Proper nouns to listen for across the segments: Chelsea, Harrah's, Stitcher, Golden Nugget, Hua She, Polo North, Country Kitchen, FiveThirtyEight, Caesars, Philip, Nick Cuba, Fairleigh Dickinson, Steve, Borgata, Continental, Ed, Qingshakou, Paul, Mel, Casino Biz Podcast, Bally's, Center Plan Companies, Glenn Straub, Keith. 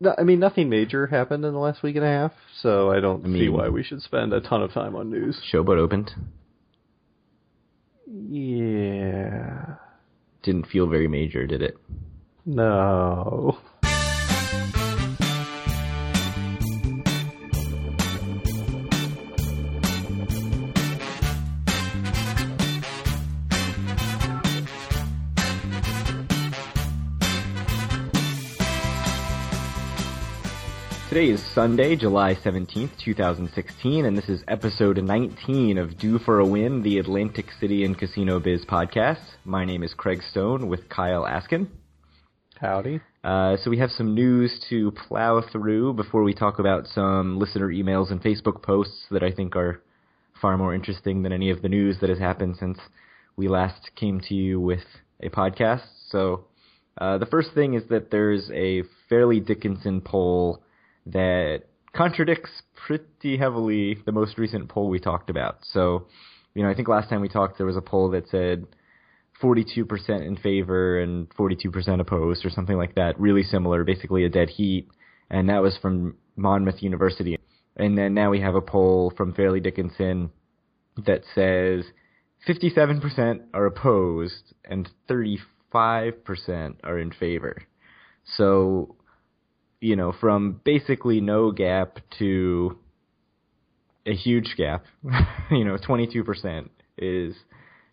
No, I mean, nothing major happened in the last week and a half, so I don't see why we should spend a ton of time on news. Showboat opened. Yeah. Didn't feel very major, did it? No. Today is Sunday, July 17th, 2016, and this is episode 19 of Due for a Win, the Atlantic City and Casino Biz podcast. My name is Craig Stone with Kyle Askin. Howdy. So we have some news to plow through before we talk about some listener emails and Facebook posts that I think are far more interesting than any of the news that has happened since we last came to you with a podcast. So the first thing is that there's a Fairleigh Dickinson poll that contradicts pretty heavily the most recent poll we talked about. So, you know, I think last time we talked, there was a poll that said 42% in favor and 42% opposed or something like that, really similar, basically a dead heat. And that was from Monmouth University. And then now we have a poll from Fairleigh Dickinson that says 57% are opposed and 35% are in favor. So, you know, from basically no gap to a huge gap, 22% is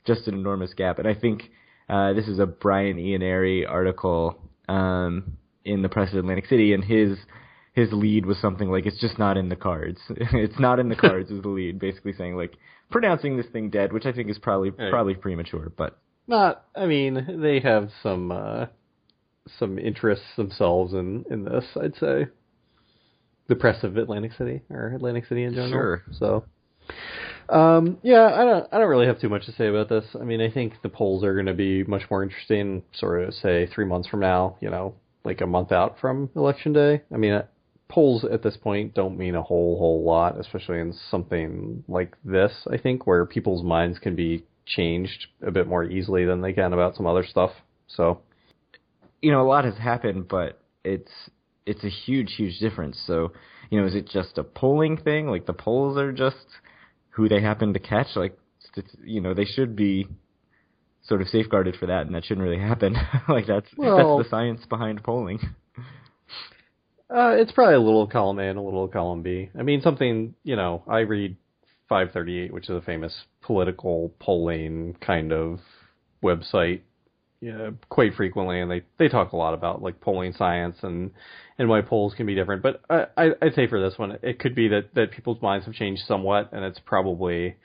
just an enormous gap. And I think this is a Brian Ianary article in the Press of Atlantic City, and his lead was something like, it's just not in the cards. It's not in the cards is the lead, basically saying, like, pronouncing this thing dead, which I think is probably premature. But not, I mean, they have some interests themselves in this, I'd say. The Press of Atlantic City, or Atlantic City in general. Sure. So, I don't really have too much to say about this. I mean, I think the polls are going to be much more interesting, sort of, say, 3 months from now, like a month out from Election Day. I mean, polls at this point don't mean a whole lot, especially in something like this, I think, where people's minds can be changed a bit more easily than they can about some other stuff. So, a lot has happened, but it's a huge difference. So, is it just a polling thing? Like, the polls are just who they happen to catch? Like, they should be sort of safeguarded for that, and that shouldn't really happen. Like, that's the science behind polling. It's probably a little column A and a little column B. I mean, something, I read FiveThirtyEight, which is a famous political polling kind of website, quite frequently, and they talk a lot about, like, polling science and why polls can be different. But I'd say for this one, it could be that people's minds have changed somewhat, and it's probably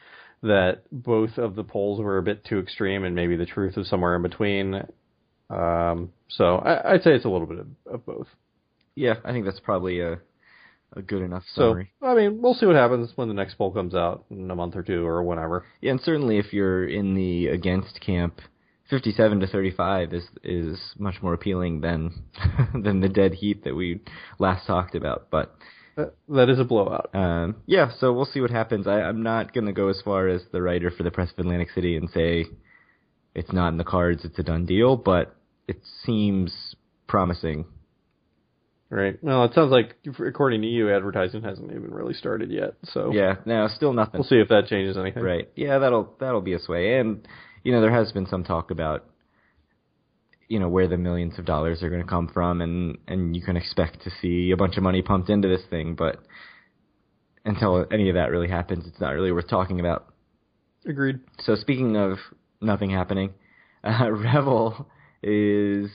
that both of the polls were a bit too extreme, and maybe the truth is somewhere in between. So I'd say it's a little bit of both. Yeah, I think that's probably a good enough summary. So, I mean, we'll see what happens when the next poll comes out in a month or two or whenever. Yeah, and certainly if you're in the against camp, 57-35 is much more appealing than the dead heat that we last talked about, but that is a blowout. So we'll see what happens. I'm not going to go as far as the writer for the Press of Atlantic City and say it's not in the cards, it's a done deal, but it seems promising. Right. Well, it sounds like, according to you, advertising hasn't even really started yet. So yeah, no, still nothing. We'll see if that changes anything. Right. Yeah, that'll be a sway. And there has been some talk about, where the millions of dollars are going to come from, and you can expect to see a bunch of money pumped into this thing, but until any of that really happens, it's not really worth talking about. Agreed. So speaking of nothing happening, Revel is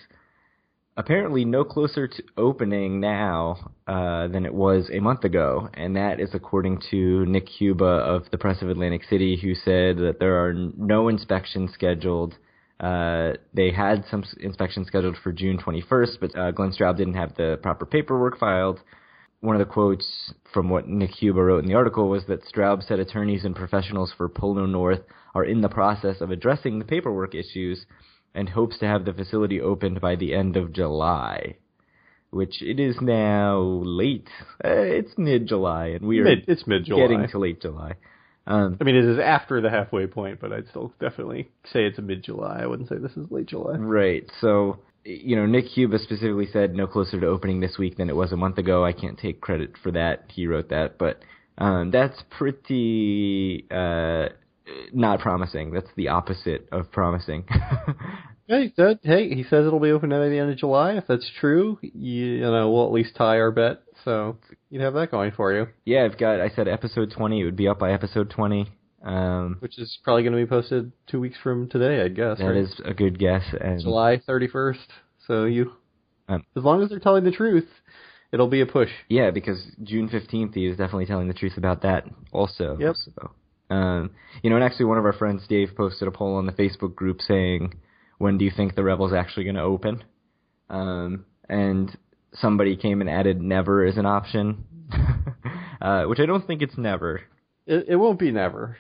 apparently no closer to opening now than it was a month ago, and that is according to Nick Cuba of the Press of Atlantic City, who said that there are no inspections scheduled. They had some inspections scheduled for June 21st, but Glenn Straub didn't have the proper paperwork filed. One of the quotes from what Nick Cuba wrote in the article was that Straub said attorneys and professionals for Polo North are in the process of addressing the paperwork issues and hopes to have the facility opened by the end of July, which it is now late. It's mid-July, and we are it's mid-July, getting to late July. It is after the halfway point, but I'd still definitely say it's a mid-July. I wouldn't say this is late July. Right, so you know, Nick Cuba specifically said no closer to opening this week than it was a month ago. I can't take credit for that. He wrote that, but that's pretty not promising. That's the opposite of promising. Hey, he says it'll be open by the end of July. If that's true, you know, we'll at least tie our bet. So you'd have that going for you. Yeah, I said episode 20. It would be up by episode 20. Which is probably going to be posted 2 weeks from today, I guess. That is a good guess. And July 31st. So as long as they're telling the truth, it'll be a push. Yeah, because June 15th, he is definitely telling the truth about that also. Yep. So, you know, and actually one of our friends, Dave, posted a poll on the Facebook group saying, when do you think the Revel's actually going to open? And somebody came and added never as an option, which I don't think it's never. It won't be never.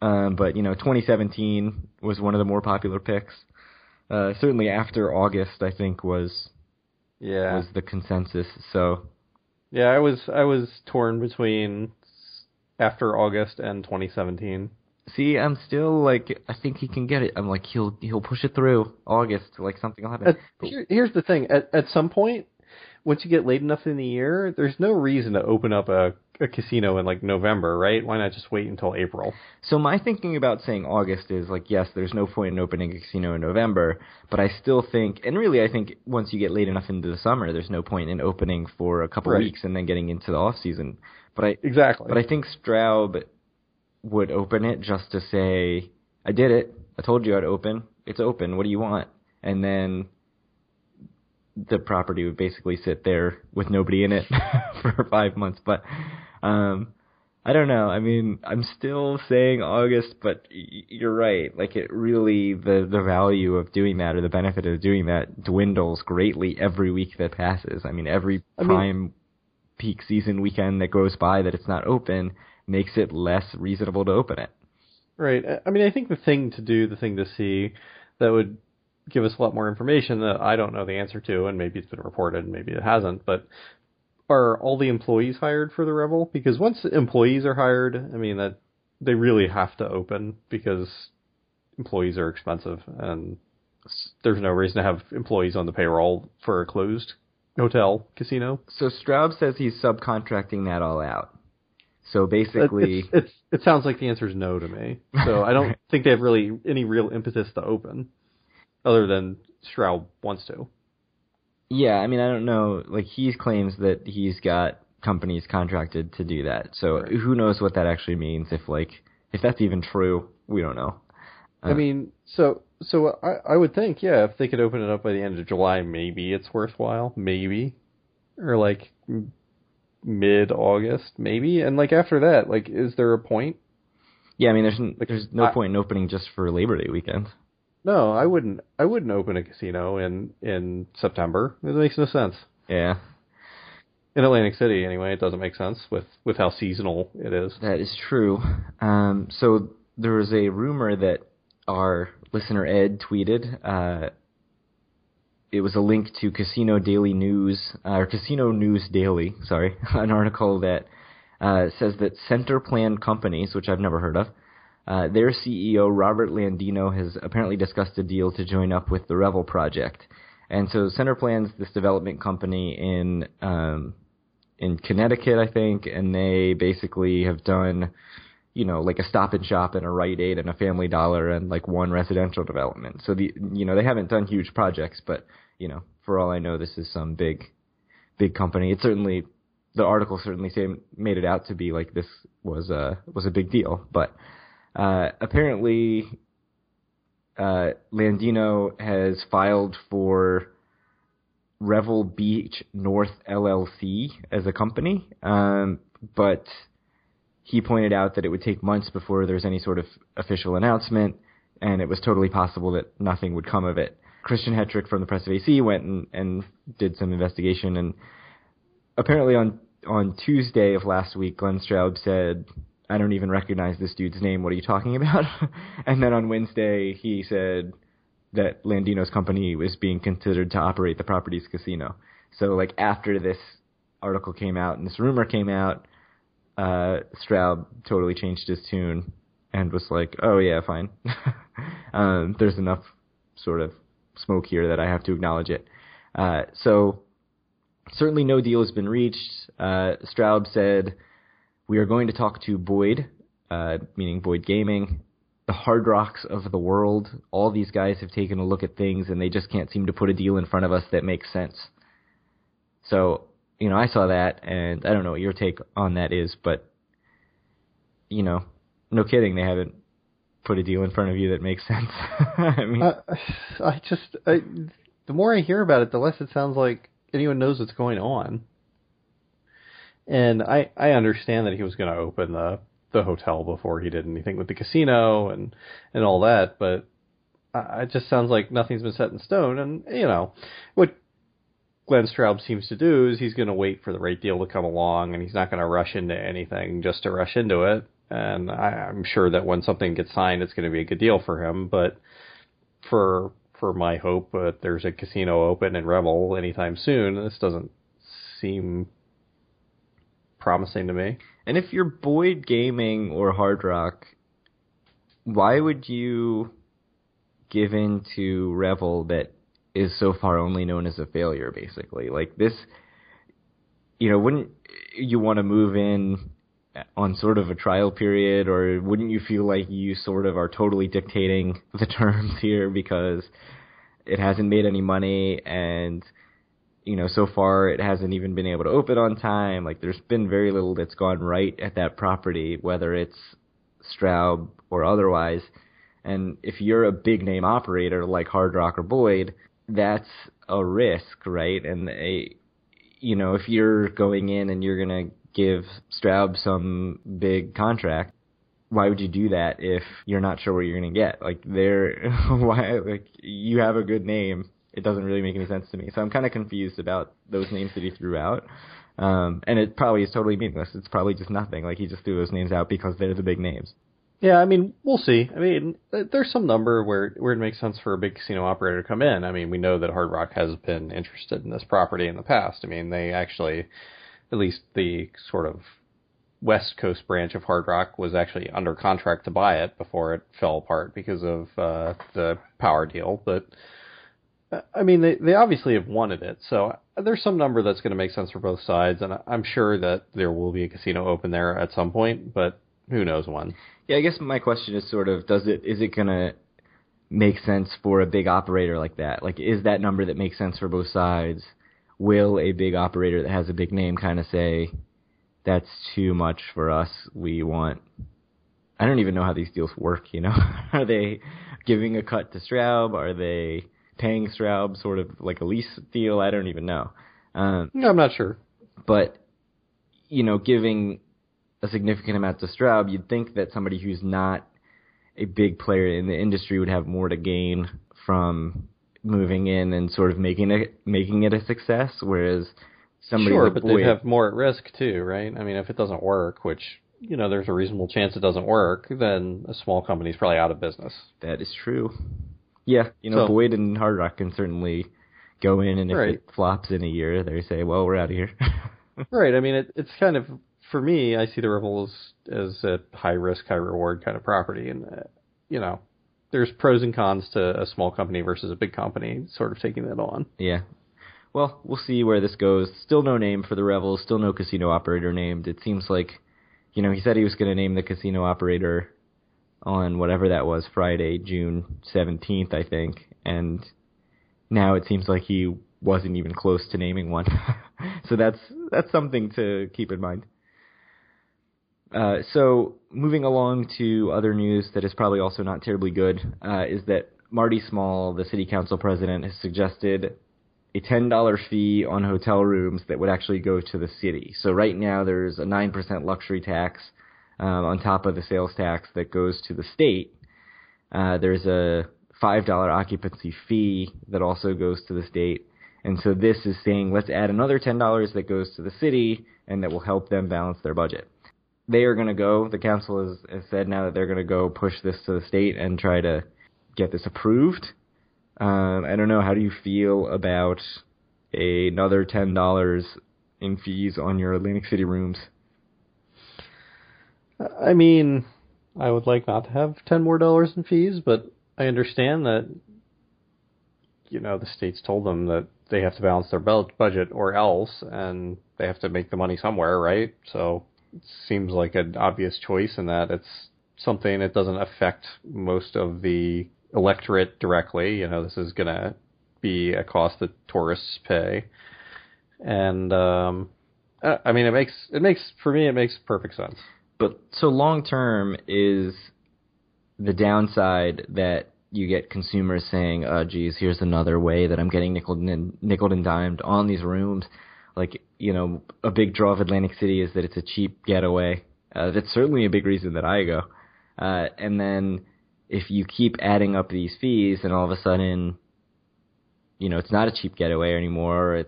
But, you know, 2017 was one of the more popular picks. Certainly after August, I think, was the consensus. So, yeah, I was torn between after August and 2017. See, I'm still like, I think he can get it. I'm like, he'll push it through August, like something will happen. Here's the thing. At some point, once you get late enough in the year, there's no reason to open up a casino in like November, right? Why not just wait until April? So my thinking about saying August is like, yes, there's no point in opening a casino in November, but I still think, and really I think once you get late enough into the summer, there's no point in opening for a couple of weeks and then getting into the off season. But I think Straub would open it just to say, I did it. I told you I'd open. It's open. What do you want? And then the property would basically sit there with nobody in it for 5 months. But I don't know. I mean, I'm still saying August, but you're right. Like, it really, the value of doing that, or the benefit of doing that, dwindles greatly every week that passes. I mean, every peak season weekend that goes by that it's not open makes it less reasonable to open it. Right. I mean, I think the thing to see that would give us a lot more information that I don't know the answer to, and maybe it's been reported and maybe it hasn't, but are all the employees hired for the Revel? Because once employees are hired, I mean, that they really have to open, because employees are expensive and there's no reason to have employees on the payroll for a closed hotel casino. So Straub says he's subcontracting that all out. So basically, it sounds like the answer is no to me. So I don't think they have really any real impetus to open, other than Straub wants to. Yeah, I mean, I don't know. Like, he claims that he's got companies contracted to do that. So who knows what that actually means? If that's even true, we don't know. I mean, so I would think, yeah, if they could open it up by the end of July, maybe it's worthwhile, maybe, or like mid-August, maybe, and like after that, like, is there a point? Yeah, I mean, there's no point in opening just for Labor Day weekend. No, I wouldn't open a casino in September. It makes no sense. Yeah, in Atlantic City anyway, it doesn't make sense with how seasonal it is. That is true. So there was a rumor that our listener Ed tweeted. It was a link to Casino News Daily, an article that says that Center Plan Companies, which I've never heard of, their CEO, Robert Landino, has apparently discussed a deal to join up with the Revel project. And so Center Plan's this development company in Connecticut, I think, and they basically have done, you know, like a Stop and Shop and a Rite Aid and a Family Dollar and like one residential development. So they haven't done huge projects, but you know, for all I know, this is some big company. It certainly, the article made it out to be like this was a big deal, but apparently Landino has filed for Revel Beach North LLC as a company, but he pointed out that it would take months before there's any sort of official announcement, and it was totally possible that nothing would come of it. Christian Hetrick from the Press of AC went and did some investigation, and apparently on Tuesday of last week, Glenn Straub said, I don't even recognize this dude's name. What are you talking about? And then on Wednesday, he said that Landino's company was being considered to operate the property's casino. So like after this article came out and this rumor came out, Straub totally changed his tune and was like, oh yeah, fine. There's enough sort of smoke here that I have to acknowledge it. So certainly no deal has been reached. Straub said, "We are going to talk to Boyd," meaning Boyd Gaming, "the Hard Rocks of the world. All these guys have taken a look at things, and they just can't seem to put a deal in front of us that makes sense." So, you know, I saw that, and I don't know what your take on that is, but, you know, no kidding, they haven't put a deal in front of you that makes sense. I mean, the more I hear about it, the less it sounds like anyone knows what's going on. And I understand that he was going to open the hotel before he did anything with the casino and all that, but it just sounds like nothing's been set in stone. And, you know, what Glenn Straub seems to do is he's going to wait for the right deal to come along, and he's not going to rush into anything just to rush into it. And I'm sure that when something gets signed, it's going to be a good deal for him. But for my hope that there's a casino open in Revel anytime soon, this doesn't seem promising to me. And if you're Boyd Gaming or Hard Rock, why would you give in to Revel that is so far only known as a failure, basically? Like this, you know, wouldn't you want to move in on sort of a trial period, or wouldn't you feel like you sort of are totally dictating the terms here because it hasn't made any money and, you know, so far it hasn't even been able to open on time? Like, there's been very little that's gone right at that property, whether it's Straub or otherwise. And if you're a big name operator like Hard Rock or Boyd, that's a risk, right? And you know, if you're going in and you're going to give Straub some big contract, why would you do that if you're not sure what you're going to get? Like, why? Like, you have a good name. It doesn't really make any sense to me. So I'm kind of confused about those names that he threw out. And it probably is totally meaningless. It's probably just nothing. Like, he just threw those names out because they're the big names. Yeah, I mean, we'll see. I mean, there's some number where it makes sense for a big casino operator to come in. I mean, we know that Hard Rock has been interested in this property in the past. I mean, they actually, at least the sort of West Coast branch of Hard Rock, was actually under contract to buy it before it fell apart because of the power deal. But I mean, they obviously have wanted it, so there's some number that's going to make sense for both sides, and I'm sure that there will be a casino open there at some point, but who knows when. Yeah, I guess my question is sort of, is it going to make sense for a big operator like that? Like, is that number that makes sense for both sides? Will a big operator that has a big name kind of say, that's too much for us, we want... I don't even know how these deals work, you know? Are they giving a cut to Straub? Are they paying Straub sort of like a lease deal? I don't even know. No, I'm not sure. But, you know, giving a significant amount to Straub, you'd think that somebody who's not a big player in the industry would have more to gain from moving in and sort of making it a success, whereas somebody... Sure, but they have more at risk too, right? I mean, if it doesn't work, which, you know, there's a reasonable chance it doesn't work, then a small company's probably out of business. That is true. Yeah, you know, so, Boyd and Hard Rock can certainly go in, and if it flops in a year, they say, well, we're out of here. Right, I mean, it's kind of... For me, I see the Revel as a high-risk, high-reward kind of property. And, you know, there's pros and cons to a small company versus a big company sort of taking that on. Yeah. Well, we'll see where this goes. Still no name for the Revel. Still no casino operator named. It seems like, you know, he said he was going to name the casino operator on whatever that was, Friday, June 17th, I think. And now it seems like he wasn't even close to naming one. So that's something to keep in mind. So moving along to other news that is probably also not terribly good, is that Marty Small, the city council president, has suggested a $10 fee on hotel rooms that would actually go to the city. So right now there's a 9% luxury tax on top of the sales tax that goes to the state. There's a $5 occupancy fee that also goes to the state. And so this is saying, let's add another $10 that goes to the city and that will help them balance their budget. They are going to go, the council has said now that they're going to go push this to the state and try to get this approved. I don't know, how do you feel about another $10 in fees on your Atlantic City rooms? I mean, I would like not to have $10 more in fees, but I understand that you know, the states told them that they have to balance their budget or else, and they have to make the money somewhere, right? So it seems like an obvious choice in that it's something that doesn't affect most of the electorate directly. You know, this is going to be a cost that tourists pay. And, I mean, it makes perfect sense. But so long term is the downside that you get consumers saying, oh, geez, here's another way that I'm getting nickeled and dimed on these rooms. Like, you know, a big draw of Atlantic City is that it's a cheap getaway. That's certainly a big reason that I go. And then if you keep adding up these fees and all of a sudden, you know, it's not a cheap getaway anymore.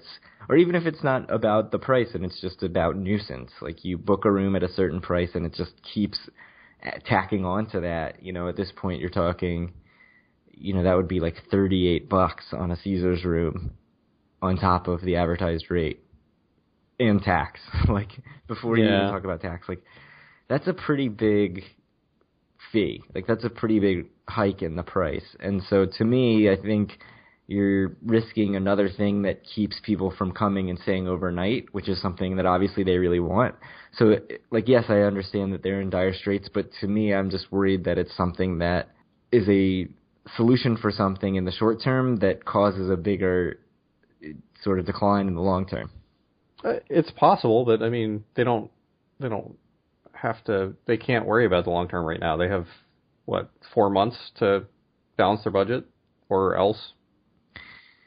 Or even if it's not about the price and it's just about nuisance. Like, you book a room at a certain price and it just keeps tacking on to that. You know, at this point you're talking, you know, that would be like $38 on a Caesars room on top of the advertised rate. And tax. Like, before you even talk about tax, like, that's a pretty big fee. Like, that's a pretty big hike in the price. And so to me, I think you're risking another thing that keeps people from coming and staying overnight, which is something that obviously they really want. So, like, yes, I understand that they're in dire straits, but to me, I'm just worried that it's something that is a solution for something in the short term that causes a bigger sort of decline in the long term. It's possible, but I mean, they don't have to. They can't worry about the long term right now. They have 4 months to balance their budget, or else,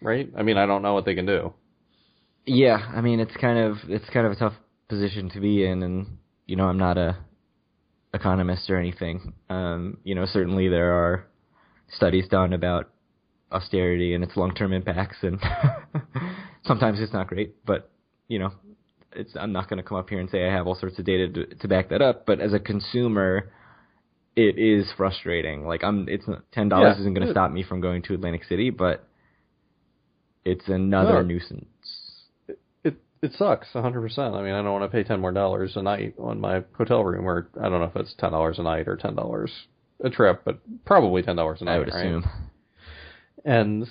right? I mean, I don't know what they can do. Yeah, I mean, it's kind of a tough position to be in, and you know, I'm not a economist or anything. You know, certainly there are studies done about austerity and its long term impacts, and sometimes it's not great, but. You know, I'm not going to come up here and say I have all sorts of data to back that up. But as a consumer, it is frustrating. Like, $10 isn't going to stop me from going to Atlantic City, but it's another nuisance. It sucks 100%. I mean, I don't want to pay $10 more a night on my hotel room, or I don't know if it's $10 a night or $10 a trip, but probably $10 a night. I would assume. Right? And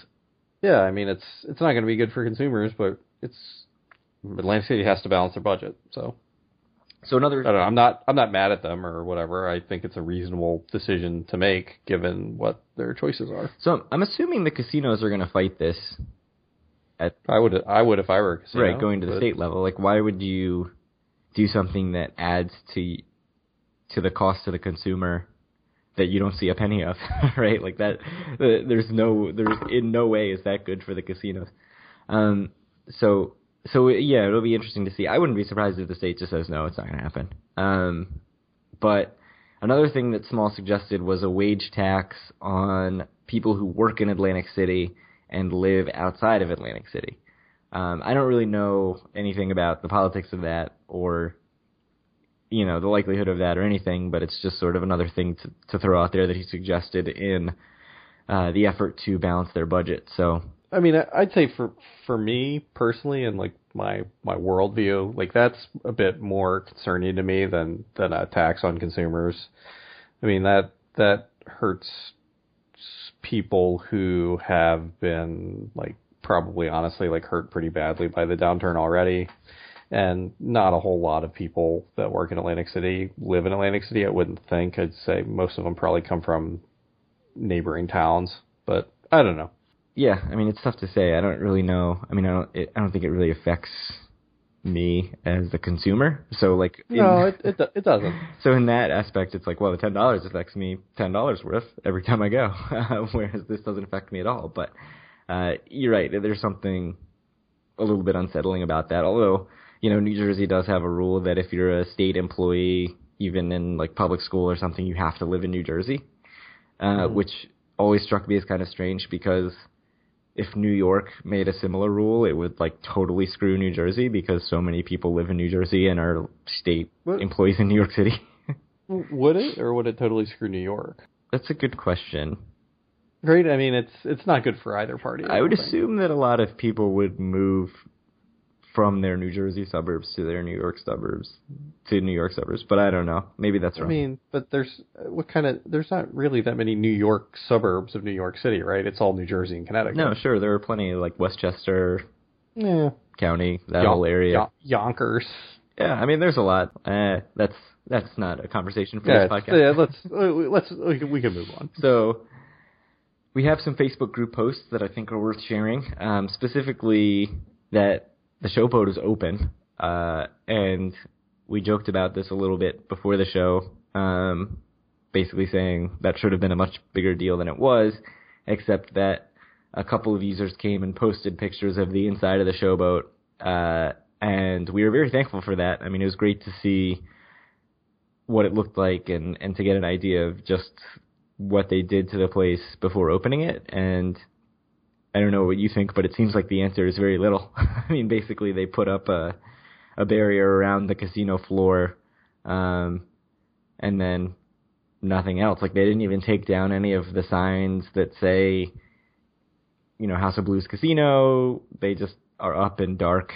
yeah, I mean, it's not going to be good for consumers, but it's. Atlantic City has to balance their budget, so another. I don't know, I'm not mad at them or whatever. I think it's a reasonable decision to make given what their choices are. So I'm assuming the casinos are going to fight this. I would if I were a casino. Right, going to the state level. Like, why would you do something that adds to the cost to the consumer that you don't see a penny of, right? Like that. There's in no way is that good for the casinos. So, yeah, it'll be interesting to see. I wouldn't be surprised if the state just says, no, it's not going to happen. But another thing that Small suggested was a wage tax on people who work in Atlantic City and live outside of Atlantic City. I don't really know anything about the politics of that or, you know, the likelihood of that or anything, but it's just sort of another thing to throw out there that he suggested in the effort to balance their budget. So... I mean, I'd say for me personally and, like, my worldview, like, that's a bit more concerning to me than a tax on consumers. I mean, that hurts people who have been, like, probably honestly, like, hurt pretty badly by the downturn already. And not a whole lot of people that work in Atlantic City live in Atlantic City, I wouldn't think. I'd say most of them probably come from neighboring towns, but I don't know. Yeah, I mean, it's tough to say. I don't really know. I mean, I don't think it really affects me as the consumer. So, like... No, it doesn't. So, in that aspect, it's like, well, the $10 affects me $10 worth every time I go, whereas this doesn't affect me at all. But you're right. There's something a little bit unsettling about that. Although, you know, New Jersey does have a rule that if you're a state employee, even in, like, public school or something, you have to live in New Jersey, which always struck me as kind of strange because... If New York made a similar rule, it would, like, totally screw New Jersey because so many people live in New Jersey and are state employees in New York City. Would it, or would it totally screw New York? That's a good question. Right? I mean, it's not good for either party. I would assume that a lot of people would move from their New Jersey suburbs to their New York suburbs, but I don't know. Maybe that's wrong. I mean, but there's not really that many New York suburbs of New York City, right? It's all New Jersey and Connecticut. No, sure. There are plenty like Westchester County, that whole area. Yonkers. Yeah, I mean, there's a lot. That's not a conversation for this podcast. Yeah, we can move on. So we have some Facebook group posts that I think are worth sharing, specifically that the Showboat is open, and we joked about this a little bit before the show, basically saying that should have been a much bigger deal than it was, except that a couple of users came and posted pictures of the inside of the Showboat, and we were very thankful for that. I mean, it was great to see what it looked like and to get an idea of just what they did to the place before opening it, and I don't know what you think, but it seems like the answer is very little. I mean, basically they put up a barrier around the casino floor, and then nothing else. Like, they didn't even take down any of the signs that say, you know, House of Blues Casino. They just are up and dark,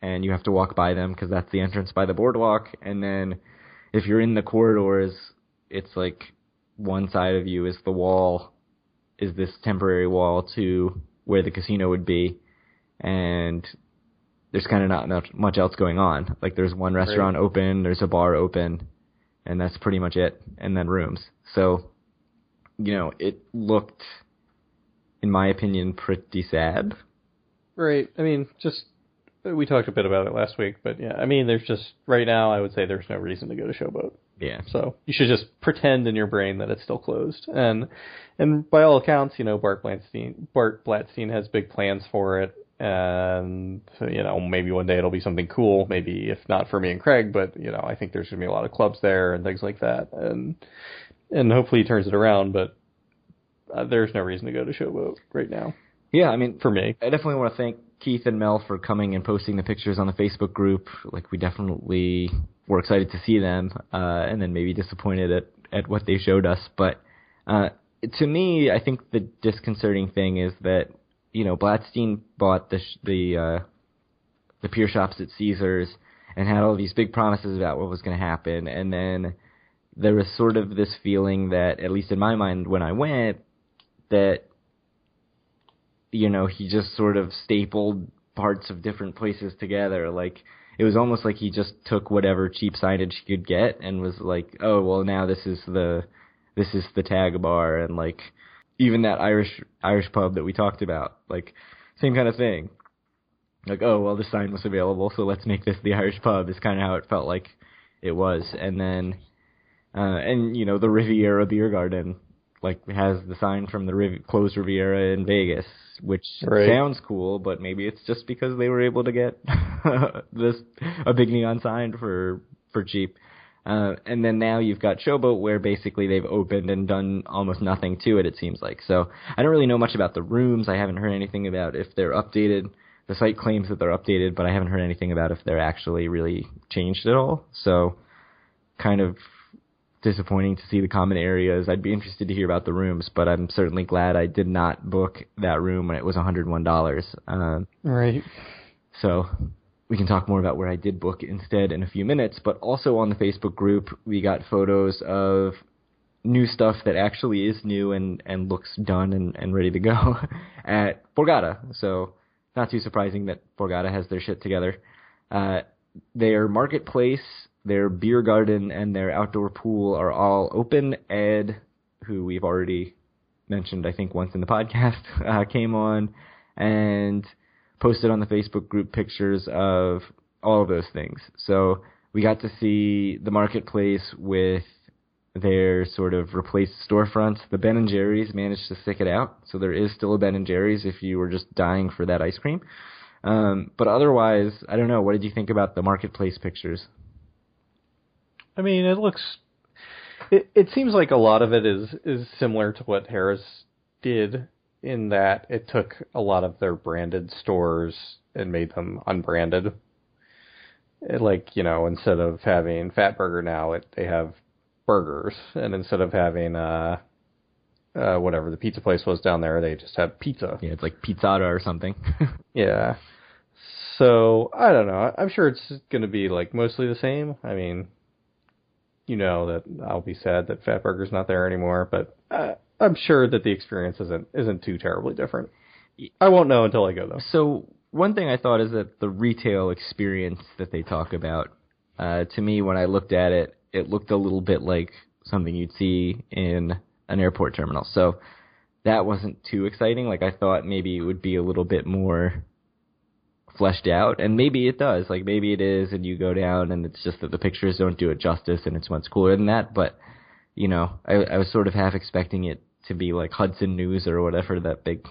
and you have to walk by them because that's the entrance by the boardwalk. And then if you're in the corridors, it's like one side of you is the wall, is this temporary wall to where the casino would be, and there's kind of not much else going on. Like, there's one restaurant open, there's a bar open, and that's pretty much it, and then rooms. So, you know, it looked, in my opinion, pretty sad. Right. I mean, just, we talked a bit about it last week, but yeah, I mean, there's just, right now, I would say there's no reason to go to Showboat. Yeah. So you should just pretend in your brain that it's still closed. And by all accounts, you know, Bart Blatstein has big plans for it. And, you know, maybe one day it'll be something cool. Maybe if not for me and Craig, but, you know, I think there's going to be a lot of clubs there and things like that. And hopefully he turns it around, but there's no reason to go to Showboat right now. Yeah, I mean, for me, I definitely want to thank Keith and Mel for coming and posting the pictures on the Facebook group. Like, we definitely were excited to see them, and then maybe disappointed at what they showed us. But to me, I think the disconcerting thing is that, you know, Blatstein bought the pier shops at Caesars and had all these big promises about what was going to happen. And then there was sort of this feeling that, at least in my mind when I went, that, you know, he just sort of stapled parts of different places together. Like, it was almost like he just took whatever cheap signage he could get and was like, oh, well, now this is the tag bar. And like, even that Irish pub that we talked about, like, same kind of thing. Like, oh, well, this sign was available, so let's make this the Irish pub, is kind of how it felt like it was. And then, and you know, the Riviera Beer Garden, like, has the sign from the closed Riviera in Vegas, which sounds cool, but maybe it's just because they were able to get a big neon sign for cheap. And then now you've got Showboat, where basically they've opened and done almost nothing to it seems like. So I don't really know much about the rooms. I haven't heard anything about if they're updated. The site claims that they're updated, but I haven't heard anything about if they're actually really changed at all. So kind of disappointing to see the common areas. I'd be interested to hear about the rooms, but I'm certainly glad I did not book that room when it was $101. Right. So we can talk more about where I did book instead in a few minutes, but also on the Facebook group, we got photos of new stuff that actually is new and looks done and ready to go at Borgata. So not too surprising that Borgata has their shit together. Their marketplace, their beer garden, and their outdoor pool are all open. Ed, who we've already mentioned, I think, once in the podcast, came on and posted on the Facebook group pictures of all of those things. So we got to see the marketplace with their sort of replaced storefronts. The Ben & Jerry's managed to stick it out, so there is still a Ben & Jerry's if you were just dying for that ice cream. But otherwise, I don't know. What did you think about the marketplace pictures? I mean, it looks, it seems like a lot of it is similar to what Harrah's did, in that it took a lot of their branded stores and made them unbranded. It, like, you know, instead of having Fatburger now, they have burgers. And instead of having whatever the pizza place was down there, they just have pizza. Yeah, it's like Pizzata or something. Yeah. So, I don't know. I'm sure it's going to be, like, mostly the same. I mean, you know that I'll be sad that Fatburger's not there anymore, but I'm sure that the experience isn't too terribly different. I won't know until I go, though. So, one thing I thought is that the retail experience that they talk about, to me, when I looked at it, it looked a little bit like something you'd see in an airport terminal. So, that wasn't too exciting. Like, I thought maybe it would be a little bit more fleshed out, and maybe it does. Like, maybe it is, and you go down, and it's just that the pictures don't do it justice, and it's much cooler than that. But, you know, I was sort of half expecting it to be like Hudson News or whatever that big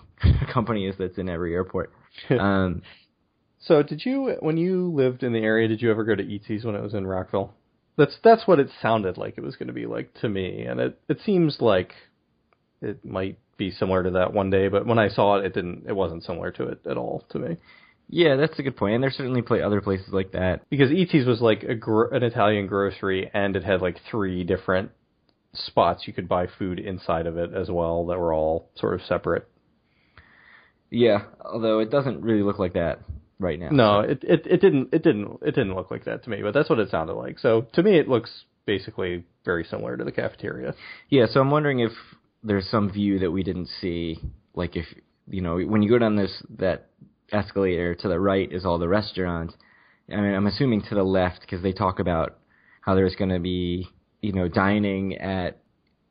company is that's in every airport. So did you, when you lived in the area, did you ever go to ET's when it was in Rockville? That's what it sounded like it was going to be like to me, and it seems like it might be similar to that one day, but when I saw it, it wasn't similar to it at all to me. Yeah, that's a good point. And there's certainly other places like that. Because E.T.'s was like an Italian grocery, and it had like three different spots you could buy food inside of it as well that were all sort of separate. Yeah, although it doesn't really look like that right now. No, so. It didn't look like that to me, but that's what it sounded like. So to me, it looks basically very similar to the cafeteria. Yeah, so I'm wondering if there's some view that we didn't see, like if, you know, when you go down that escalator to the right is all the restaurants. I mean, I'm assuming to the left, because they talk about how there's going to be, you know, dining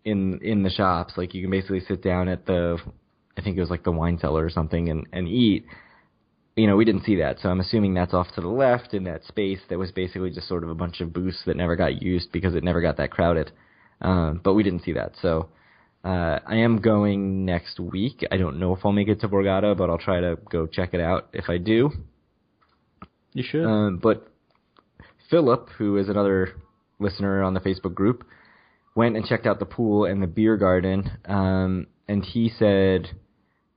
in the shops. Like, you can basically sit down at I think it was like the wine cellar or something and eat. You know, we didn't see that. So I'm assuming that's off to the left in that space that was basically just sort of a bunch of booths that never got used because it never got that crowded. But we didn't see that. So, I am going next week. I don't know if I'll make it to Borgata, but I'll try to go check it out if I do. You should. But Philip, who is another listener on the Facebook group, went and checked out the pool and the beer garden, and he said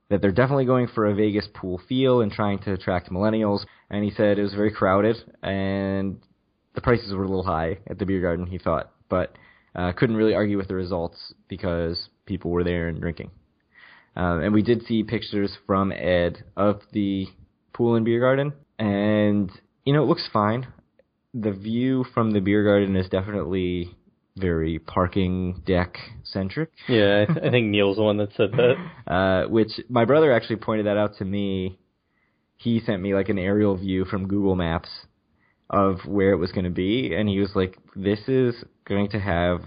that they're definitely going for a Vegas pool feel and trying to attract millennials. And he said it was very crowded, and the prices were a little high at the beer garden, he thought. But couldn't really argue with the results because people were there and drinking. And we did see pictures from Ed of the pool and beer garden. And, you know, it looks fine. The view from the beer garden is definitely very parking deck centric. Yeah, I think Neil's the one that said that. Which my brother actually pointed that out to me. He sent me like an aerial view from Google Maps of where it was going to be, and he was like, this is going to have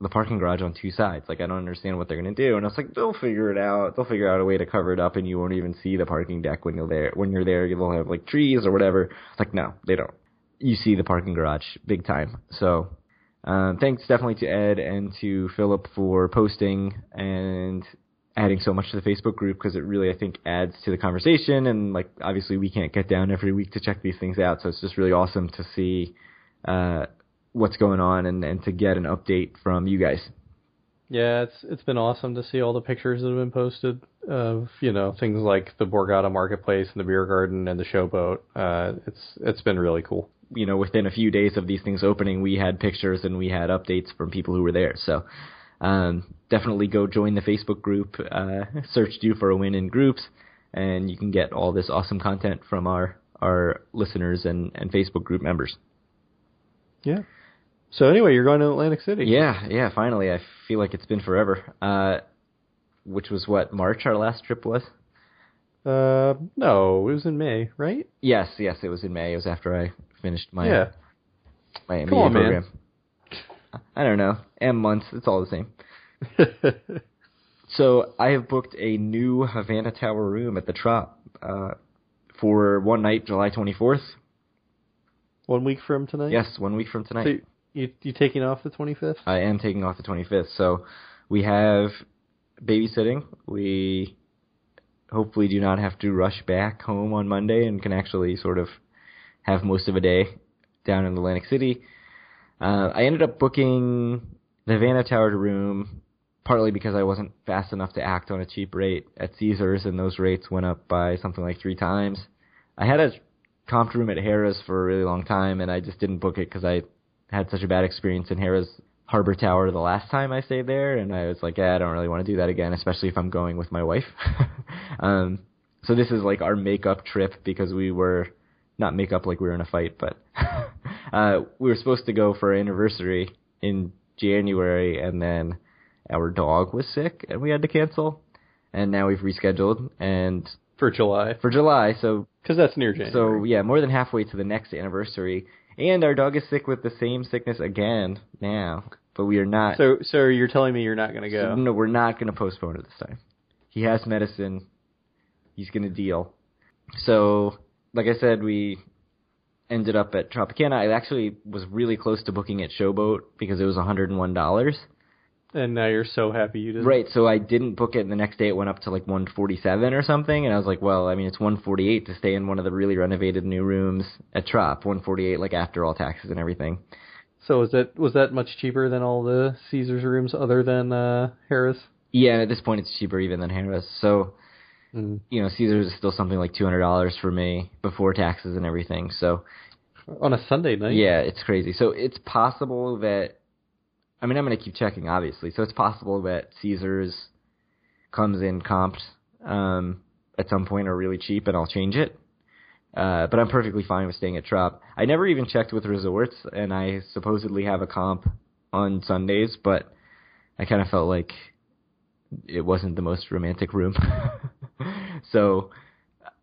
the parking garage on two sides. Like, I don't understand what they're going to do. And I was like, they'll figure it out. They'll figure out a way to cover it up, and you won't even see the parking deck when you're there. When you're there, you'll have, like, trees or whatever. It's like, no, they don't. You see the parking garage big time. So thanks definitely to Ed and to Philip for posting and adding so much to the Facebook group, because it really, I think, adds to the conversation. And, like, obviously we can't get down every week to check these things out, so it's just really awesome to see what's going on and to get an update from you guys. Yeah, it's been awesome to see all the pictures that have been posted of, you know, things like the Borgata Marketplace and the Beer Garden and the Showboat. It's been really cool. You know, within a few days of these things opening, we had pictures and we had updates from people who were there, so... definitely go join the Facebook group, search Due for a Win in groups, and you can get all this awesome content from our listeners and Facebook group members. Yeah. So anyway, you're going to Atlantic City. Yeah, finally. I feel like it's been forever, which was what, March our last trip was? No, it was in May, right? Yes, it was in May. It was after I finished my MBA program. Man. I don't know. Months. It's all the same. So I have booked a new Havana Tower room at the Trop for one night, July 24th. 1 week from tonight? Yes, 1 week from tonight. So you taking off the 25th? I am taking off the 25th. So we have babysitting. We hopefully do not have to rush back home on Monday and can actually sort of have most of a day down in Atlantic City. I ended up booking the Havana Tower room partly because I wasn't fast enough to act on a cheap rate at Caesars, and those rates went up by something like 3 times. I had a comped room at Harrah's for a really long time, and I just didn't book it because I had such a bad experience in Harrah's Harbor Tower the last time I stayed there, and I was like, I don't really want to do that again, especially if I'm going with my wife. So this is like our makeup trip because we were not make up like we were in a fight, but we were supposed to go for our anniversary in January, and then our dog was sick and we had to cancel, and now we've rescheduled and for July, so because that's near January. So yeah, more than halfway to the next anniversary, and our dog is sick with the same sickness again now. But we are not. So you're telling me you're not going to go? So, no, we're not going to postpone it this time. He has medicine. He's going to deal. So, like I said, we ended up at Tropicana. I actually was really close to booking at Showboat because it was $101. And now you're so happy you didn't. Right, so I didn't book it, and the next day it went up to like $147 or something, and I was like, well, I mean, it's $148 to stay in one of the really renovated new rooms at Trop, $148 like after all taxes and everything. So was that much cheaper than all the Caesars rooms other than Harrah's? Yeah, and at this point it's cheaper even than Harrah's. So, you know, Caesars is still something like $200 for me before taxes and everything. So on a Sunday night? Yeah, it's crazy. So it's possible that – I mean, I'm going to keep checking, obviously. So it's possible that Caesars comes in comped at some point or really cheap, and I'll change it. But I'm perfectly fine with staying at Trop. I never even checked with Resorts, and I supposedly have a comp on Sundays, but I kind of felt like it wasn't the most romantic room. So,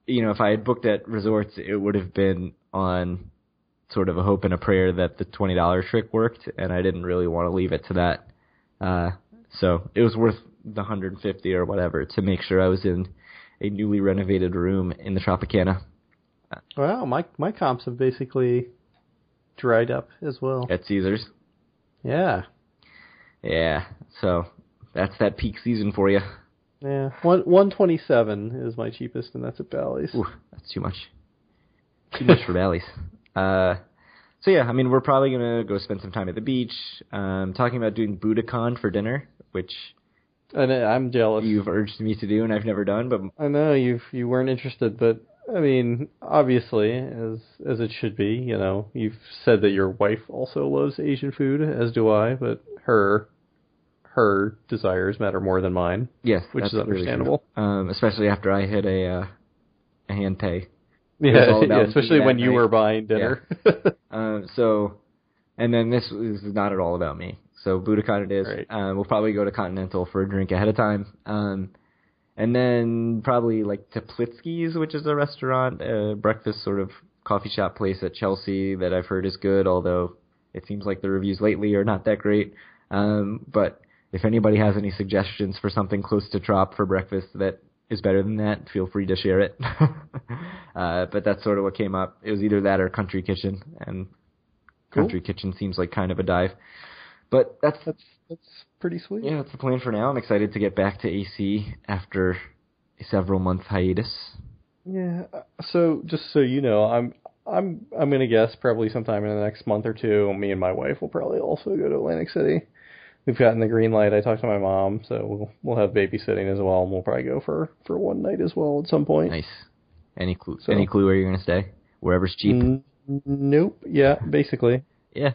you know, if I had booked at Resorts, it would have been on sort of a hope and a prayer that the $20 trick worked, and I didn't really want to leave it to that. So it was worth the $150 or whatever to make sure I was in a newly renovated room in the Tropicana. Well, my comps have basically dried up as well. At Caesars? Yeah. Yeah, so that's that peak season for you. Yeah, $127 is my cheapest, and that's at Bally's. Ooh, that's too much. Too much for Bally's. So yeah, I mean, we're probably going to go spend some time at the beach. Talking about doing Budokan for dinner, which... And I'm jealous. You've urged me to do, and I've never done, but... I know, you weren't interested, but... I mean, obviously, as it should be, you know, you've said that your wife also loves Asian food, as do I, but her desires matter more than mine. Yes, which is understandable. Really especially after I hit a hand pay. Yeah, especially when you were buying dinner. Yeah. So, and then this is not at all about me. So Budokan it is. Right. We'll probably go to Continental for a drink ahead of time. And then probably like Teplitsky's, which is a restaurant, a breakfast sort of coffee shop place at Chelsea that I've heard is good, although it seems like the reviews lately are not that great. But if anybody has any suggestions for something close to Trop for breakfast that is better than that, feel free to share it. But that's sort of what came up. It was either that or Country Kitchen, and Country Kitchen seems like kind of a dive. But that's pretty sweet. Yeah, that's the plan for now. I'm excited to get back to AC after a several-month hiatus. Yeah. So just so you know, I'm gonna guess probably sometime in the next month or two, me and my wife will probably also go to Atlantic City. We've gotten the green light. I talked to my mom, so we'll have babysitting as well, and we'll probably go for one night as well at some point. Nice. Any clue where you're gonna stay? Wherever's cheap. Nope. Yeah. Basically. Yeah.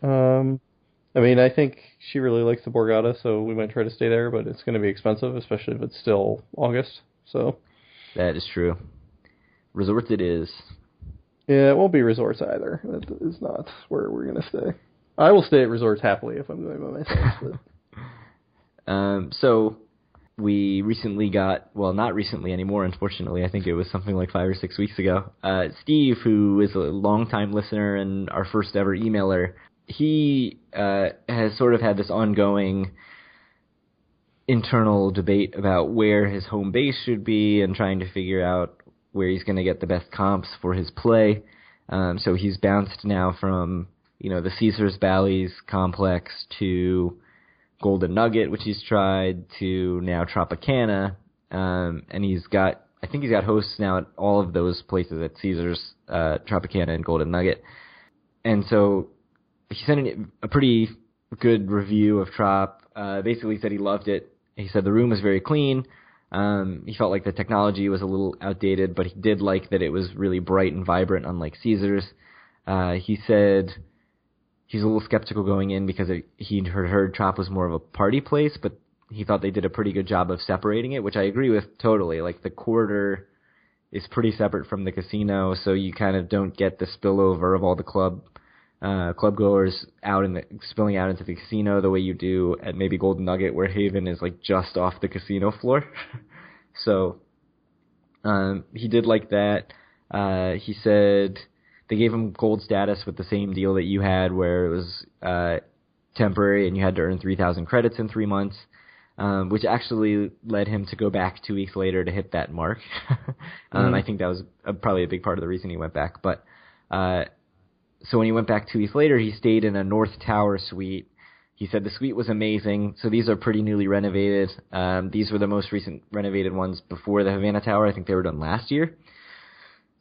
I mean, I think she really likes the Borgata, so we might try to stay there, but it's going to be expensive, especially if it's still August. So that is true. Resorts it is. Yeah, it won't be Resorts either. That is not where we're going to stay. I will stay at Resorts happily if I'm going by myself. But. So we recently got, well, not recently anymore, unfortunately. I think it was something like 5 or 6 weeks ago. Steve, who is a longtime listener and our first ever emailer, he has sort of had this ongoing internal debate about where his home base should be and trying to figure out where he's going to get the best comps for his play. So he's bounced now from, you know, the Caesars Bally's complex to Golden Nugget, which he's tried, to now Tropicana. And he's got hosts now at all of those places at Caesars, Tropicana, and Golden Nugget. And so... he sent a pretty good review of Trop. Basically said he loved it. He said the room was very clean. He felt like the technology was a little outdated, but he did like that it was really bright and vibrant, unlike Caesars. He said he's a little skeptical going in because he'd heard Trop was more of a party place, but he thought they did a pretty good job of separating it, which I agree with totally. Like the quarter is pretty separate from the casino, so you kind of don't get the spillover of all the club goers out in the spilling out into the casino the way you do at maybe Golden Nugget, where Haven is like just off the casino floor. So he did like that. He said they gave him gold status with the same deal that you had, where it was temporary and you had to earn 3,000 credits in 3 months, which actually led him to go back 2 weeks later to hit that mark. I think that was probably a big part of the reason he went back. But so when he went back 2 weeks later, he stayed in a North Tower suite. He said the suite was amazing. So these are pretty newly renovated. These were the most recent renovated ones before the Havana Tower. I think they were done last year.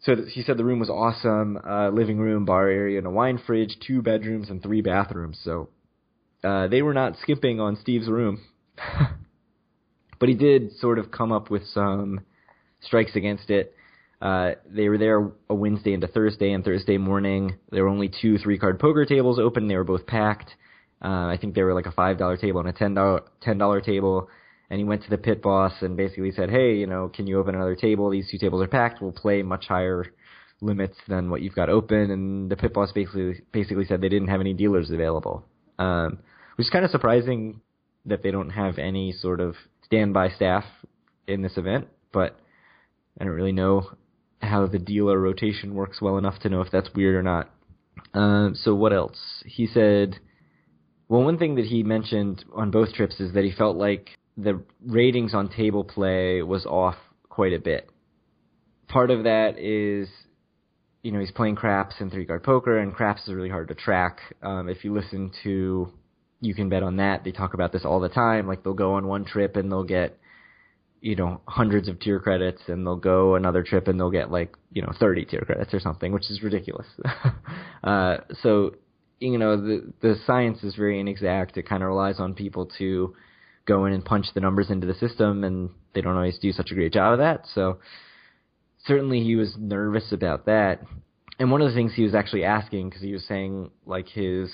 So he said the room was awesome, living room, bar area, and a wine fridge, 2 bedrooms, and 3 bathrooms. So they were not skimping on Steve's room. But he did sort of come up with some strikes against it. They were there a Wednesday into Thursday, and Thursday morning there were only 2 3-card poker tables open. They were both packed. I think they were like a $5 table and a $10 table. And he went to the pit boss and basically said, hey, you know, can you open another table? These 2 tables are packed. We'll play much higher limits than what you've got open. And the pit boss basically said they didn't have any dealers available, which is kind of surprising that they don't have any sort of standby staff in this event. But I don't really know how the dealer rotation works well enough to know if that's weird or not. So what else? He said, well, one thing that he mentioned on both trips is that he felt like the ratings on table play was off quite a bit. Part of that is, you know, he's playing craps and 3-card poker, and craps is really hard to track. If you listen to You Can Bet on That, they talk about this all the time. Like, they'll go on one trip and they'll get, you know, hundreds of tier credits, and they'll go another trip and they'll get, like, you know, 30 tier credits or something, which is ridiculous. So, you know, the science is very inexact. It kind of relies on people to go in and punch the numbers into the system, and they don't always do such a great job of that. So certainly he was nervous about that. And one of the things he was actually asking, because he was saying like his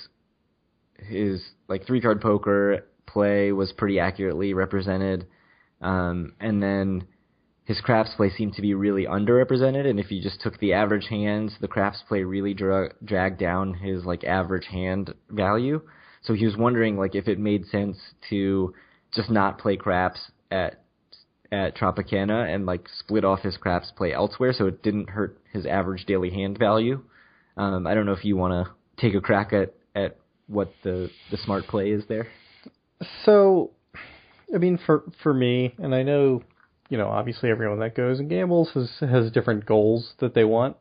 like 3-card poker play was pretty accurately represented, and then his craps play seemed to be really underrepresented. And if you just took the average hands, the craps play really dragged down his like average hand value. So he was wondering like if it made sense to just not play craps at Tropicana and like split off his craps play elsewhere, so it didn't hurt his average daily hand value. I don't know if you want to take a crack at what the smart play is there. So, I mean, for me, and I know, you know, obviously everyone that goes and gambles has different goals that they want.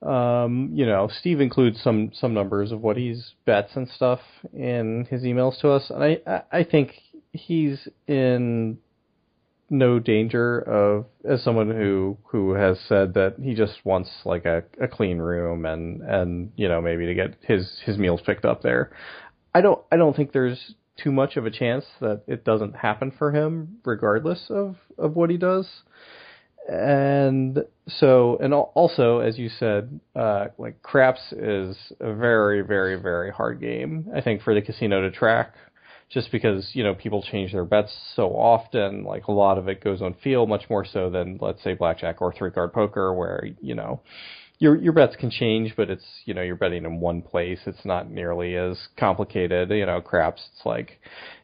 You know, Steve includes some numbers of what he's bets and stuff in his emails to us, and I think he's in no danger of, as someone who has said that he just wants like a clean room and you know, maybe to get his meals picked up there. I don't think there's too much of a chance that it doesn't happen for him, regardless of what he does. And so, and also, as you said, like craps is a very, very, very hard game, I think, for the casino to track, just because, you know, people change their bets so often. Like, a lot of it goes on feel, much more so than, let's say, blackjack or 3-card poker, where, you know, your bets can change, but it's, you know, you're betting in one place. It's not nearly as complicated. You know, craps, it's like,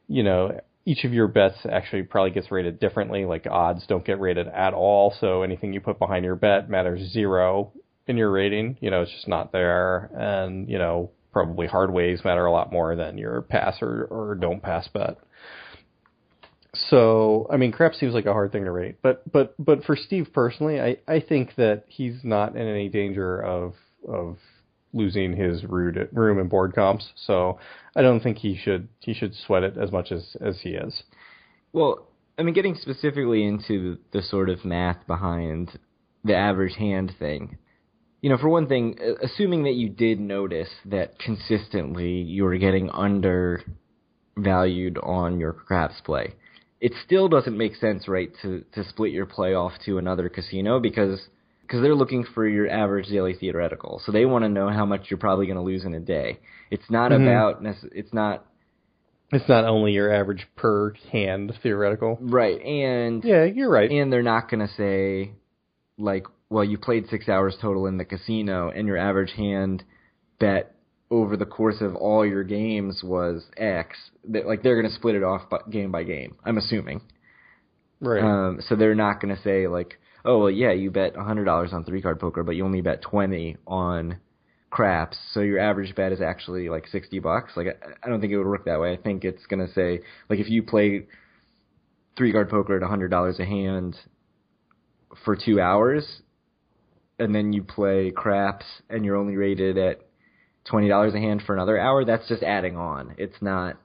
you know, each of your bets actually probably gets rated differently. Like, odds don't get rated at all, so anything you put behind your bet matters zero in your rating. You know, it's just not there. And, you know, probably hard ways matter a lot more than your pass or don't pass bet. So, I mean, crap seems like a hard thing to rate. But for Steve personally, I think that he's not in any danger of losing his room and board comps, so I don't think he should sweat it as much as he is. Well, I mean, getting specifically into the sort of math behind the average hand thing, you know, for one thing, assuming that you did notice that consistently you were getting undervalued on your craps play, it still doesn't make sense, right, to split your play off to another casino, because they're looking for your average daily theoretical. So they want to know how much you're probably going to lose in a day. It's not It's not only your average per hand theoretical. Right. And yeah, you're right. And they're not going to say, like, well, you played 6 hours total in the casino and your average hand bet over the course of all your games was X, that, like, they're going to split it off by game, I'm assuming. Right. So they're not going to say, like, oh, well, yeah, you bet $100 on three-card poker, but you only bet 20 on craps, so your average bet is actually, like, $60. Like, I don't think it would work that way. I think it's going to say, like, if you play three-card poker at $100 a hand for 2 hours, and then you play craps and you're only rated at $20 a hand for another hour, that's just adding on. It's not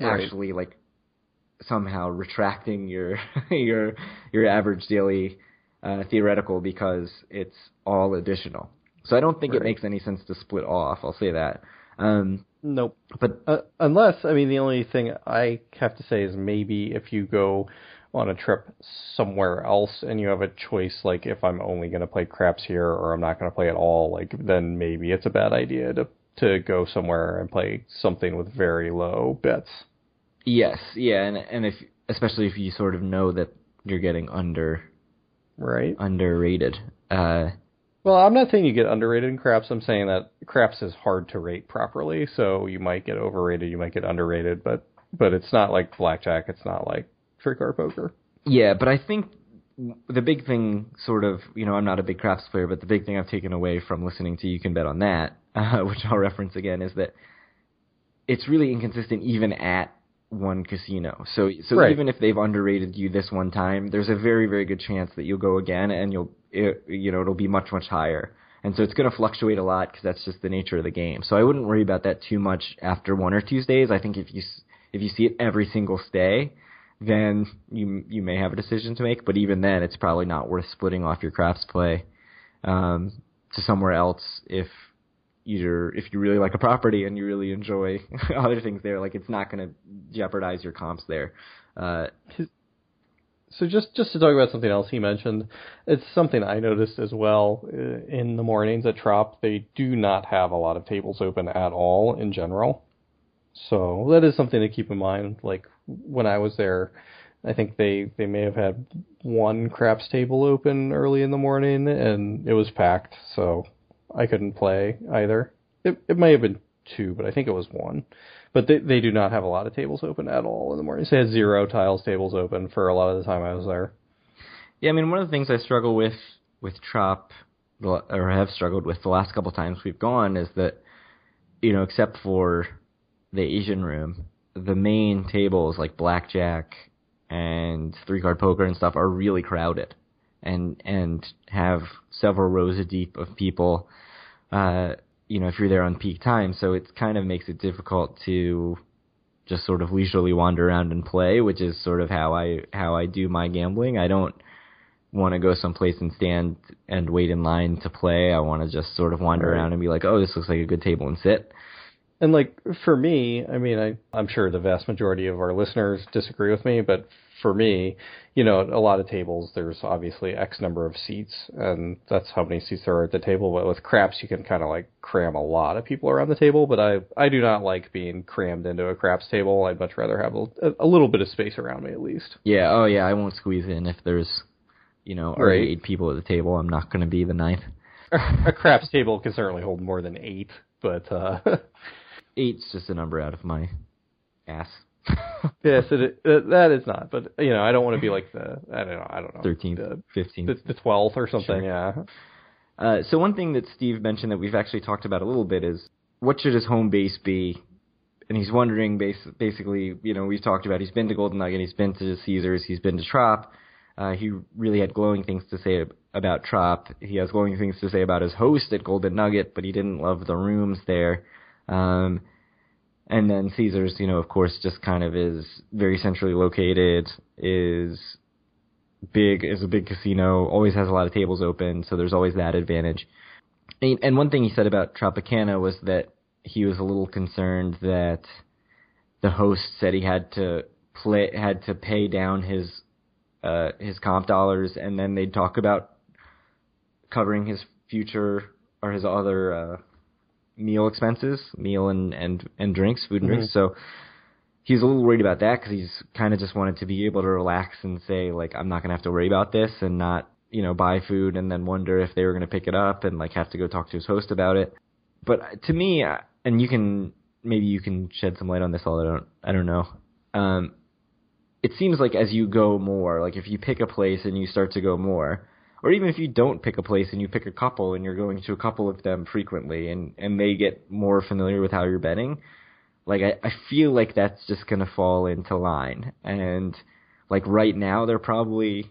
actually, like, somehow retracting your average daily theoretical, because it's all additional. So I don't think it makes any sense to split off. I'll say that. Nope. But unless, I mean, the only thing I have to say is maybe if you go on a trip somewhere else and you have a choice, like, if I'm only going to play craps here or I'm not going to play at all, like, then maybe it's a bad idea to go somewhere and play something with very low bets. Yes, yeah, and if, especially if you sort of know that you're getting underrated. Well, I'm not saying you get underrated in craps. I'm saying that craps is hard to rate properly, so you might get overrated, you might get underrated, but it's not like blackjack, it's not like trick-card poker. Yeah, but I think the big thing sort of, you know, I'm not a big craps player, but the big thing I've taken away from listening to You Can Bet on That, which I'll reference again, is that it's really inconsistent even at one casino. So right. Even if they've underrated you this one time, there's a very, very good chance that you'll go again and it'll be much, much higher. And so it's going to fluctuate a lot because that's just the nature of the game. So I wouldn't worry about that too much after one or two stays. I think if you see it every single stay, then you may have a decision to make, but even then it's probably not worth splitting off your craps play to somewhere else if you really like a property and you really enjoy other things there. Like, it's not going to jeopardize your comps there. So just to talk about something else he mentioned, it's something I noticed as well in the mornings at Trop. They do not have a lot of tables open at all in general. So that is something to keep in mind. Like, when I was there, I think they may have had one craps table open early in the morning, and it was packed, so I couldn't play either. It may have been two, but I think it was one. But they do not have a lot of tables open at all in the morning. They had zero tiles tables open for a lot of the time I was there. Yeah, I mean, one of the things I struggle with Trop, or have struggled with the last couple times we've gone, is that, you know, except for the Asian room, the main tables like blackjack and three-card poker and stuff are really crowded and have several rows deep of people, you know, if you're there on peak time. So it kind of makes it difficult to just sort of leisurely wander around and play, which is sort of how I do my gambling. I don't want to go someplace and stand and wait in line to play. I want to just sort of wander around and be like, oh, this looks like a good table, and sit. And, like, for me, I mean, I'm sure the vast majority of our listeners disagree with me, but for me, you know, a lot of tables, there's obviously X number of seats, and that's how many seats there are at the table. But with craps, you can kind of, like, cram a lot of people around the table, but I do not like being crammed into a craps table. I'd much rather have a little bit of space around me, at least. Yeah, oh, yeah, I won't squeeze in if there's, you know, already 8 people at the table. I'm not going to be the 9th. A craps table can certainly hold more than 8, but... 8's just a number out of my ass. Yes, that is not. But, you know, I don't want to be like the, I don't know. 13th, 15th. The 12th or something, sure. Yeah. So one thing that Steve mentioned that we've actually talked about a little bit is, what should his home base be? And he's wondering, basically, you know, we've talked about, he's been to Golden Nugget, he's been to Caesars, he's been to Trop. He really had glowing things to say about Trop. He has glowing things to say about his host at Golden Nugget, but he didn't love the rooms there. And then Caesars, you know, of course, just kind of is very centrally located, is a big casino, always has a lot of tables open, so there's always that advantage. And one thing he said about Tropicana was that he was a little concerned that the host said he had to pay down his comp dollars, and then they'd talk about covering his future or his other meal expenses, meal and drinks, food and drinks. So he's a little worried about that because he's kind of just wanted to be able to relax and say, like, I'm not going to have to worry about this and not, you know, buy food and then wonder if they were going to pick it up and like have to go talk to his host about it. But to me, and you can, maybe you can shed some light on this, although I don't know. It seems like as you go more, like if you pick a place and you start to go more, or even if you don't pick a place and you pick a couple and you're going to a couple of them frequently and they get more familiar with how you're betting, like I feel like that's just going to fall into line. And like right now they're probably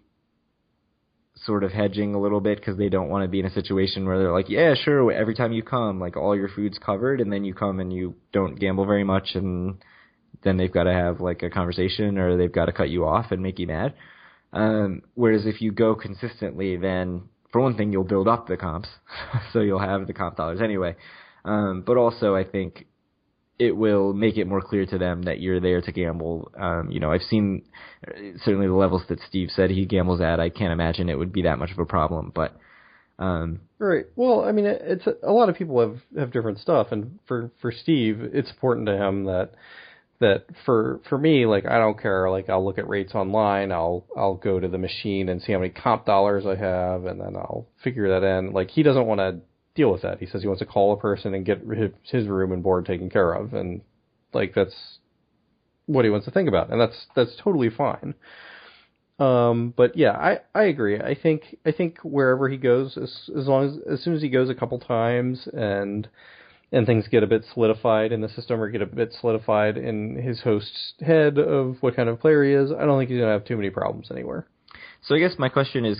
sort of hedging a little bit because they don't want to be in a situation where they're like, yeah, sure, every time you come, like all your food's covered, and then you come and you don't gamble very much, and then they've got to have like a conversation or they've got to cut you off and make you mad. Whereas if you go consistently, then for one thing, you'll build up the comps. So you'll have the comp dollars anyway. But also I think it will make it more clear to them that you're there to gamble. You know, I've seen certainly the levels that Steve said he gambles at. I can't imagine it would be that much of a problem, but, Right. Well, I mean, it's a lot of people have different stuff. And for Steve, it's important to him that for me, like, I don't care. Like, I'll look at rates online. I'll go to the machine and see how many comp dollars I have, and then I'll figure that in. Like, he doesn't want to deal with that. He says he wants to call a person and get his room and board taken care of, and like that's what he wants to think about, and that's totally fine. But yeah, I agree. I think wherever he goes, as soon as he goes a couple times and things get a bit solidified in the system or get a bit solidified in his host's head of what kind of player he is, I don't think he's going to have too many problems anywhere. So I guess my question is,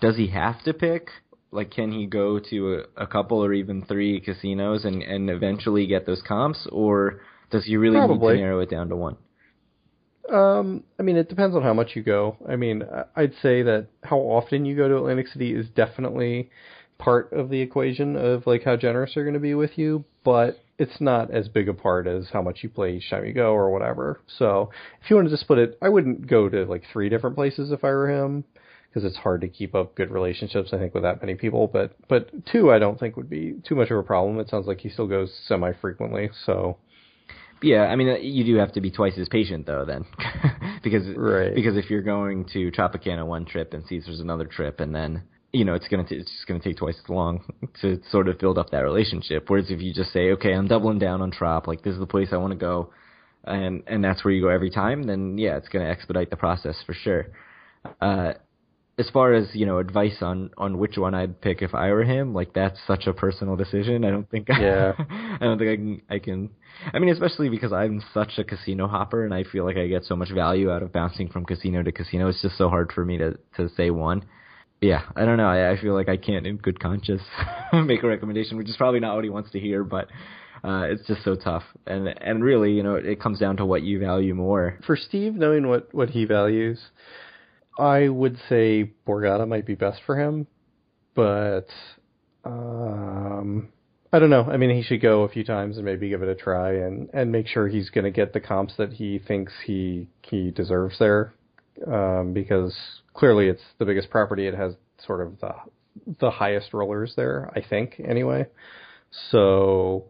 does he have to pick? Like, can he go to a couple or even three casinos and eventually get those comps, or does he really need to narrow it down to one? I mean, it depends on how much you go. I mean, I'd say that how often you go to Atlantic City is definitely part of the equation of like how generous they're going to be with you, but it's not as big a part as how much you play each time you go or whatever. So if you wanted to split it, I wouldn't go to like three different places if I were him, because it's hard to keep up good relationships, I think, with that many people. But two, I don't think would be too much of a problem. It sounds like he still goes semi-frequently, so. Yeah, I mean, you do have to be twice as patient, though, then. Because if you're going to Tropicana one trip and Caesars another trip, and then, you know, it's just going to take twice as long to sort of build up that relationship. Whereas if you just say, okay, I'm doubling down on Trop, like, this is the place I want to go, and that's where you go every time, then, yeah, it's going to expedite the process for sure. As far as, you know, advice on which one I'd pick if I were him, like that's such a personal decision. I don't think I can. I mean, especially because I'm such a casino hopper and I feel like I get so much value out of bouncing from casino to casino. It's just so hard for me to say one. Yeah, I don't know. I feel like I can't in good conscience make a recommendation, which is probably not what he wants to hear, but it's just so tough. And really, you know, it comes down to what you value more. For Steve, knowing what he values, I would say Borgata might be best for him, but I don't know. I mean, he should go a few times and maybe give it a try and make sure he's going to get the comps that he thinks he deserves there, because clearly it's the biggest property. It has sort of the highest rollers there, I think, anyway. So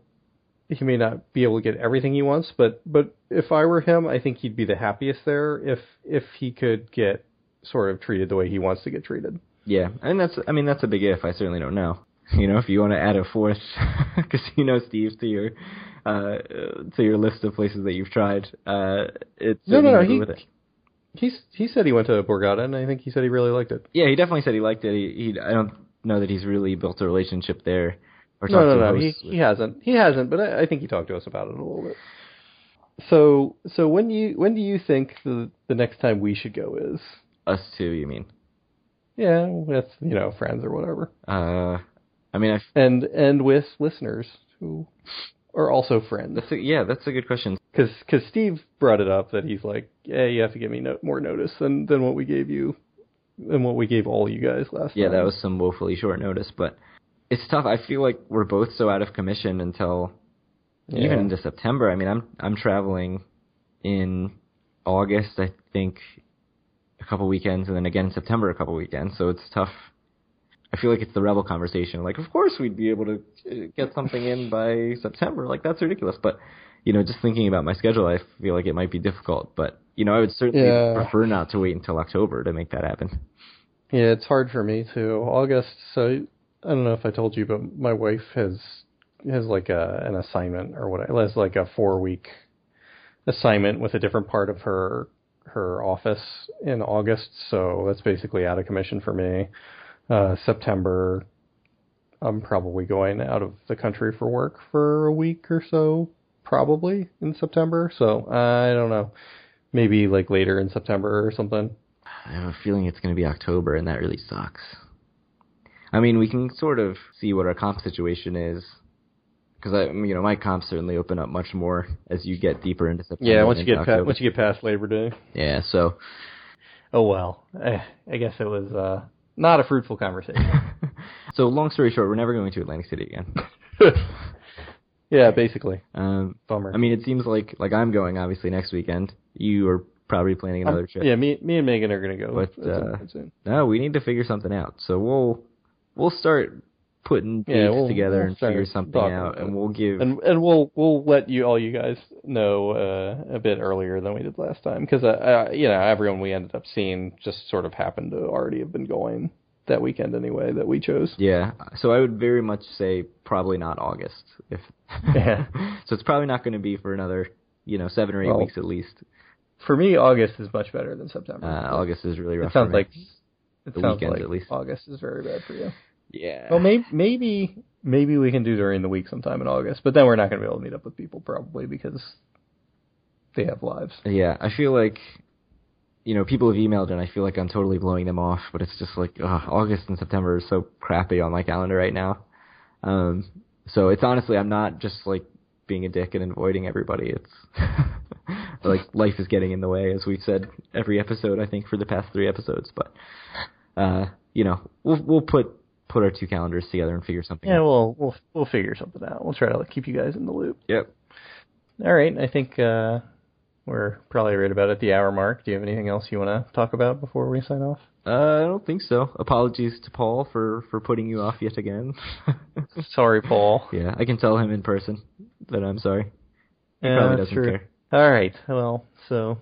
he may not be able to get everything he wants, but if I were him, I think he'd be the happiest there if he could get sort of treated the way he wants to get treated. Yeah, and that's a big if. I certainly don't know. You know, if you want to add a fourth casino, Steve, to your list of places that you've tried, it's no. He said he went to Borgata, and I think he said he really liked it. Yeah, he definitely said he liked it. He I don't know that he's really built a relationship there. Or no. He hasn't. But I think he talked to us about it a little bit. So when do you think the next time we should go is? Us two, you mean? Yeah, with, you know, friends or whatever. I mean, and with listeners who are also friends. That's a good question. Because Steve brought it up that he's like, yeah, you have to give me more notice than what we gave you, than what we gave all you guys last time. Yeah, that was some woefully short notice, but it's tough. I feel like we're both so out of commission until even into September. I mean, I'm traveling in August, I think, a couple weekends, and then again in September a couple weekends, so it's tough. I feel like it's the Revel conversation. Like, of course we'd be able to get something in by September. Like, that's ridiculous. But, you know, just thinking about my schedule, I feel like it might be difficult. But, you know, I would certainly prefer not to wait until October to make that happen. Yeah, it's hard for me too. August, so I don't know if I told you, but my wife has like an assignment or what, has like a 4-week assignment with a different part of her office in August. So that's basically out of commission for me. September, I'm probably going out of the country for work for a week or so, probably in September. So I don't know, maybe like later in September or something. I have a feeling it's going to be October, and that really sucks. I mean, we can sort of see what our comp situation is, because my comps certainly open up much more as you get deeper into September. Yeah, once you get past Labor Day. Yeah. So. Oh well, I guess it was not a fruitful conversation. So long story short, we're never going to Atlantic City again. Yeah, basically. Bummer. I mean, it seems like I'm going obviously next weekend. You are probably planning another trip. Yeah, me and Megan are going to go. But no, we need to figure something out. So we'll start putting dates together and figure something out, and we'll give and we'll let you guys know a bit earlier than we did last time, because everyone we ended up seeing just sort of happened to already have been going that weekend anyway that we chose. Yeah, so I would very much say probably not August. If so, it's probably not going to be for another 7 or 8 weeks at least. For me, August is much better than September. August is really rough. It sounds for me. It sounds weekends, like at least. August is very bad for you. Yeah. Well, maybe we can do during the week sometime in August, but then we're not going to be able to meet up with people probably because they have lives. Yeah, I feel like people have emailed, and I feel like I'm totally blowing them off, but it's just like August and September is so crappy on my calendar right now. So it's honestly, I'm not just like being a dick and avoiding everybody. It's like life is getting in the way, as we've said every episode, I think, for the past 3 episodes. But we'll put our 2 calendars together and figure something out. Yeah, we'll figure something out. We'll try to keep you guys in the loop. Yep. All right, I think we're probably right about at the hour mark. Do you have anything else you want to talk about before we sign off? I don't think so. Apologies to Paul for putting you off yet again. Sorry, Paul. Yeah, I can tell him in person that I'm sorry. He probably doesn't care. All right, well, so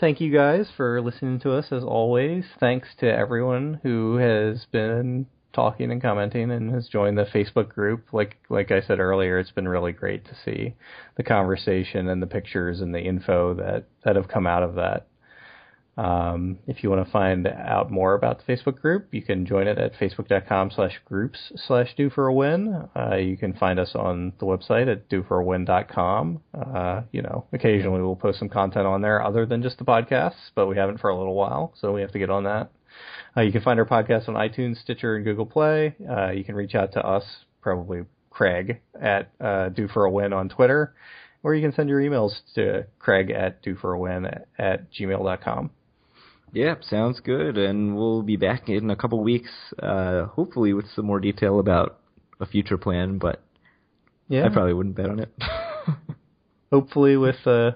thank you guys for listening to us as always. Thanks to everyone who has been talking and commenting and has joined the Facebook group. Like I said earlier, it's been really great to see the conversation and the pictures and the info that have come out of that. If you want to find out more about the Facebook group, you can join it at facebook.com/groups/doforawin. You can find us on the website at doforawin.com. Occasionally we'll post some content on there other than just the podcasts, but we haven't for a little while, so we have to get on that. You can find our podcast on iTunes, Stitcher, and Google Play. You can reach out to us, probably Craig, at Due for a Win on Twitter, or you can send your emails to Craig at dueforawin@gmail.com. Yep, sounds good, and we'll be back in a couple weeks, hopefully with some more detail about a future plan, but yeah. I probably wouldn't bet on it. Hopefully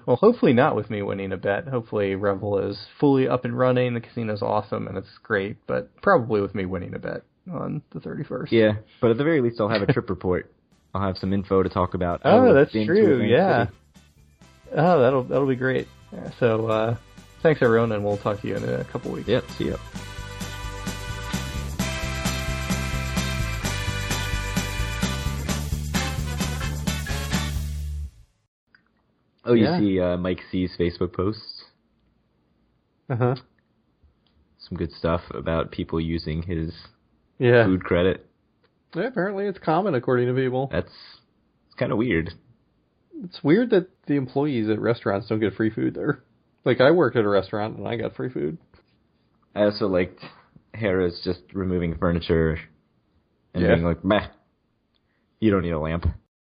hopefully not with me winning a bet. Hopefully Revel is fully up and running, the casino's awesome, and it's great, but probably with me winning a bet on the 31st. Yeah, but at the very least I'll have a trip report. I'll have some info to talk about. Oh, that's true, yeah. Oh, that'll be great. Yeah, so, thanks everyone, and we'll talk to you in a couple weeks. Yep, see you. Oh, you see Mike C's Facebook posts? Uh-huh. Some good stuff about people using his food credit. Yeah, apparently it's common, according to people. It's kind of weird. It's weird that the employees at restaurants don't get free food there. Like, I worked at a restaurant, and I got free food. I also liked Harrah's just removing furniture and being like, meh, you don't need a lamp.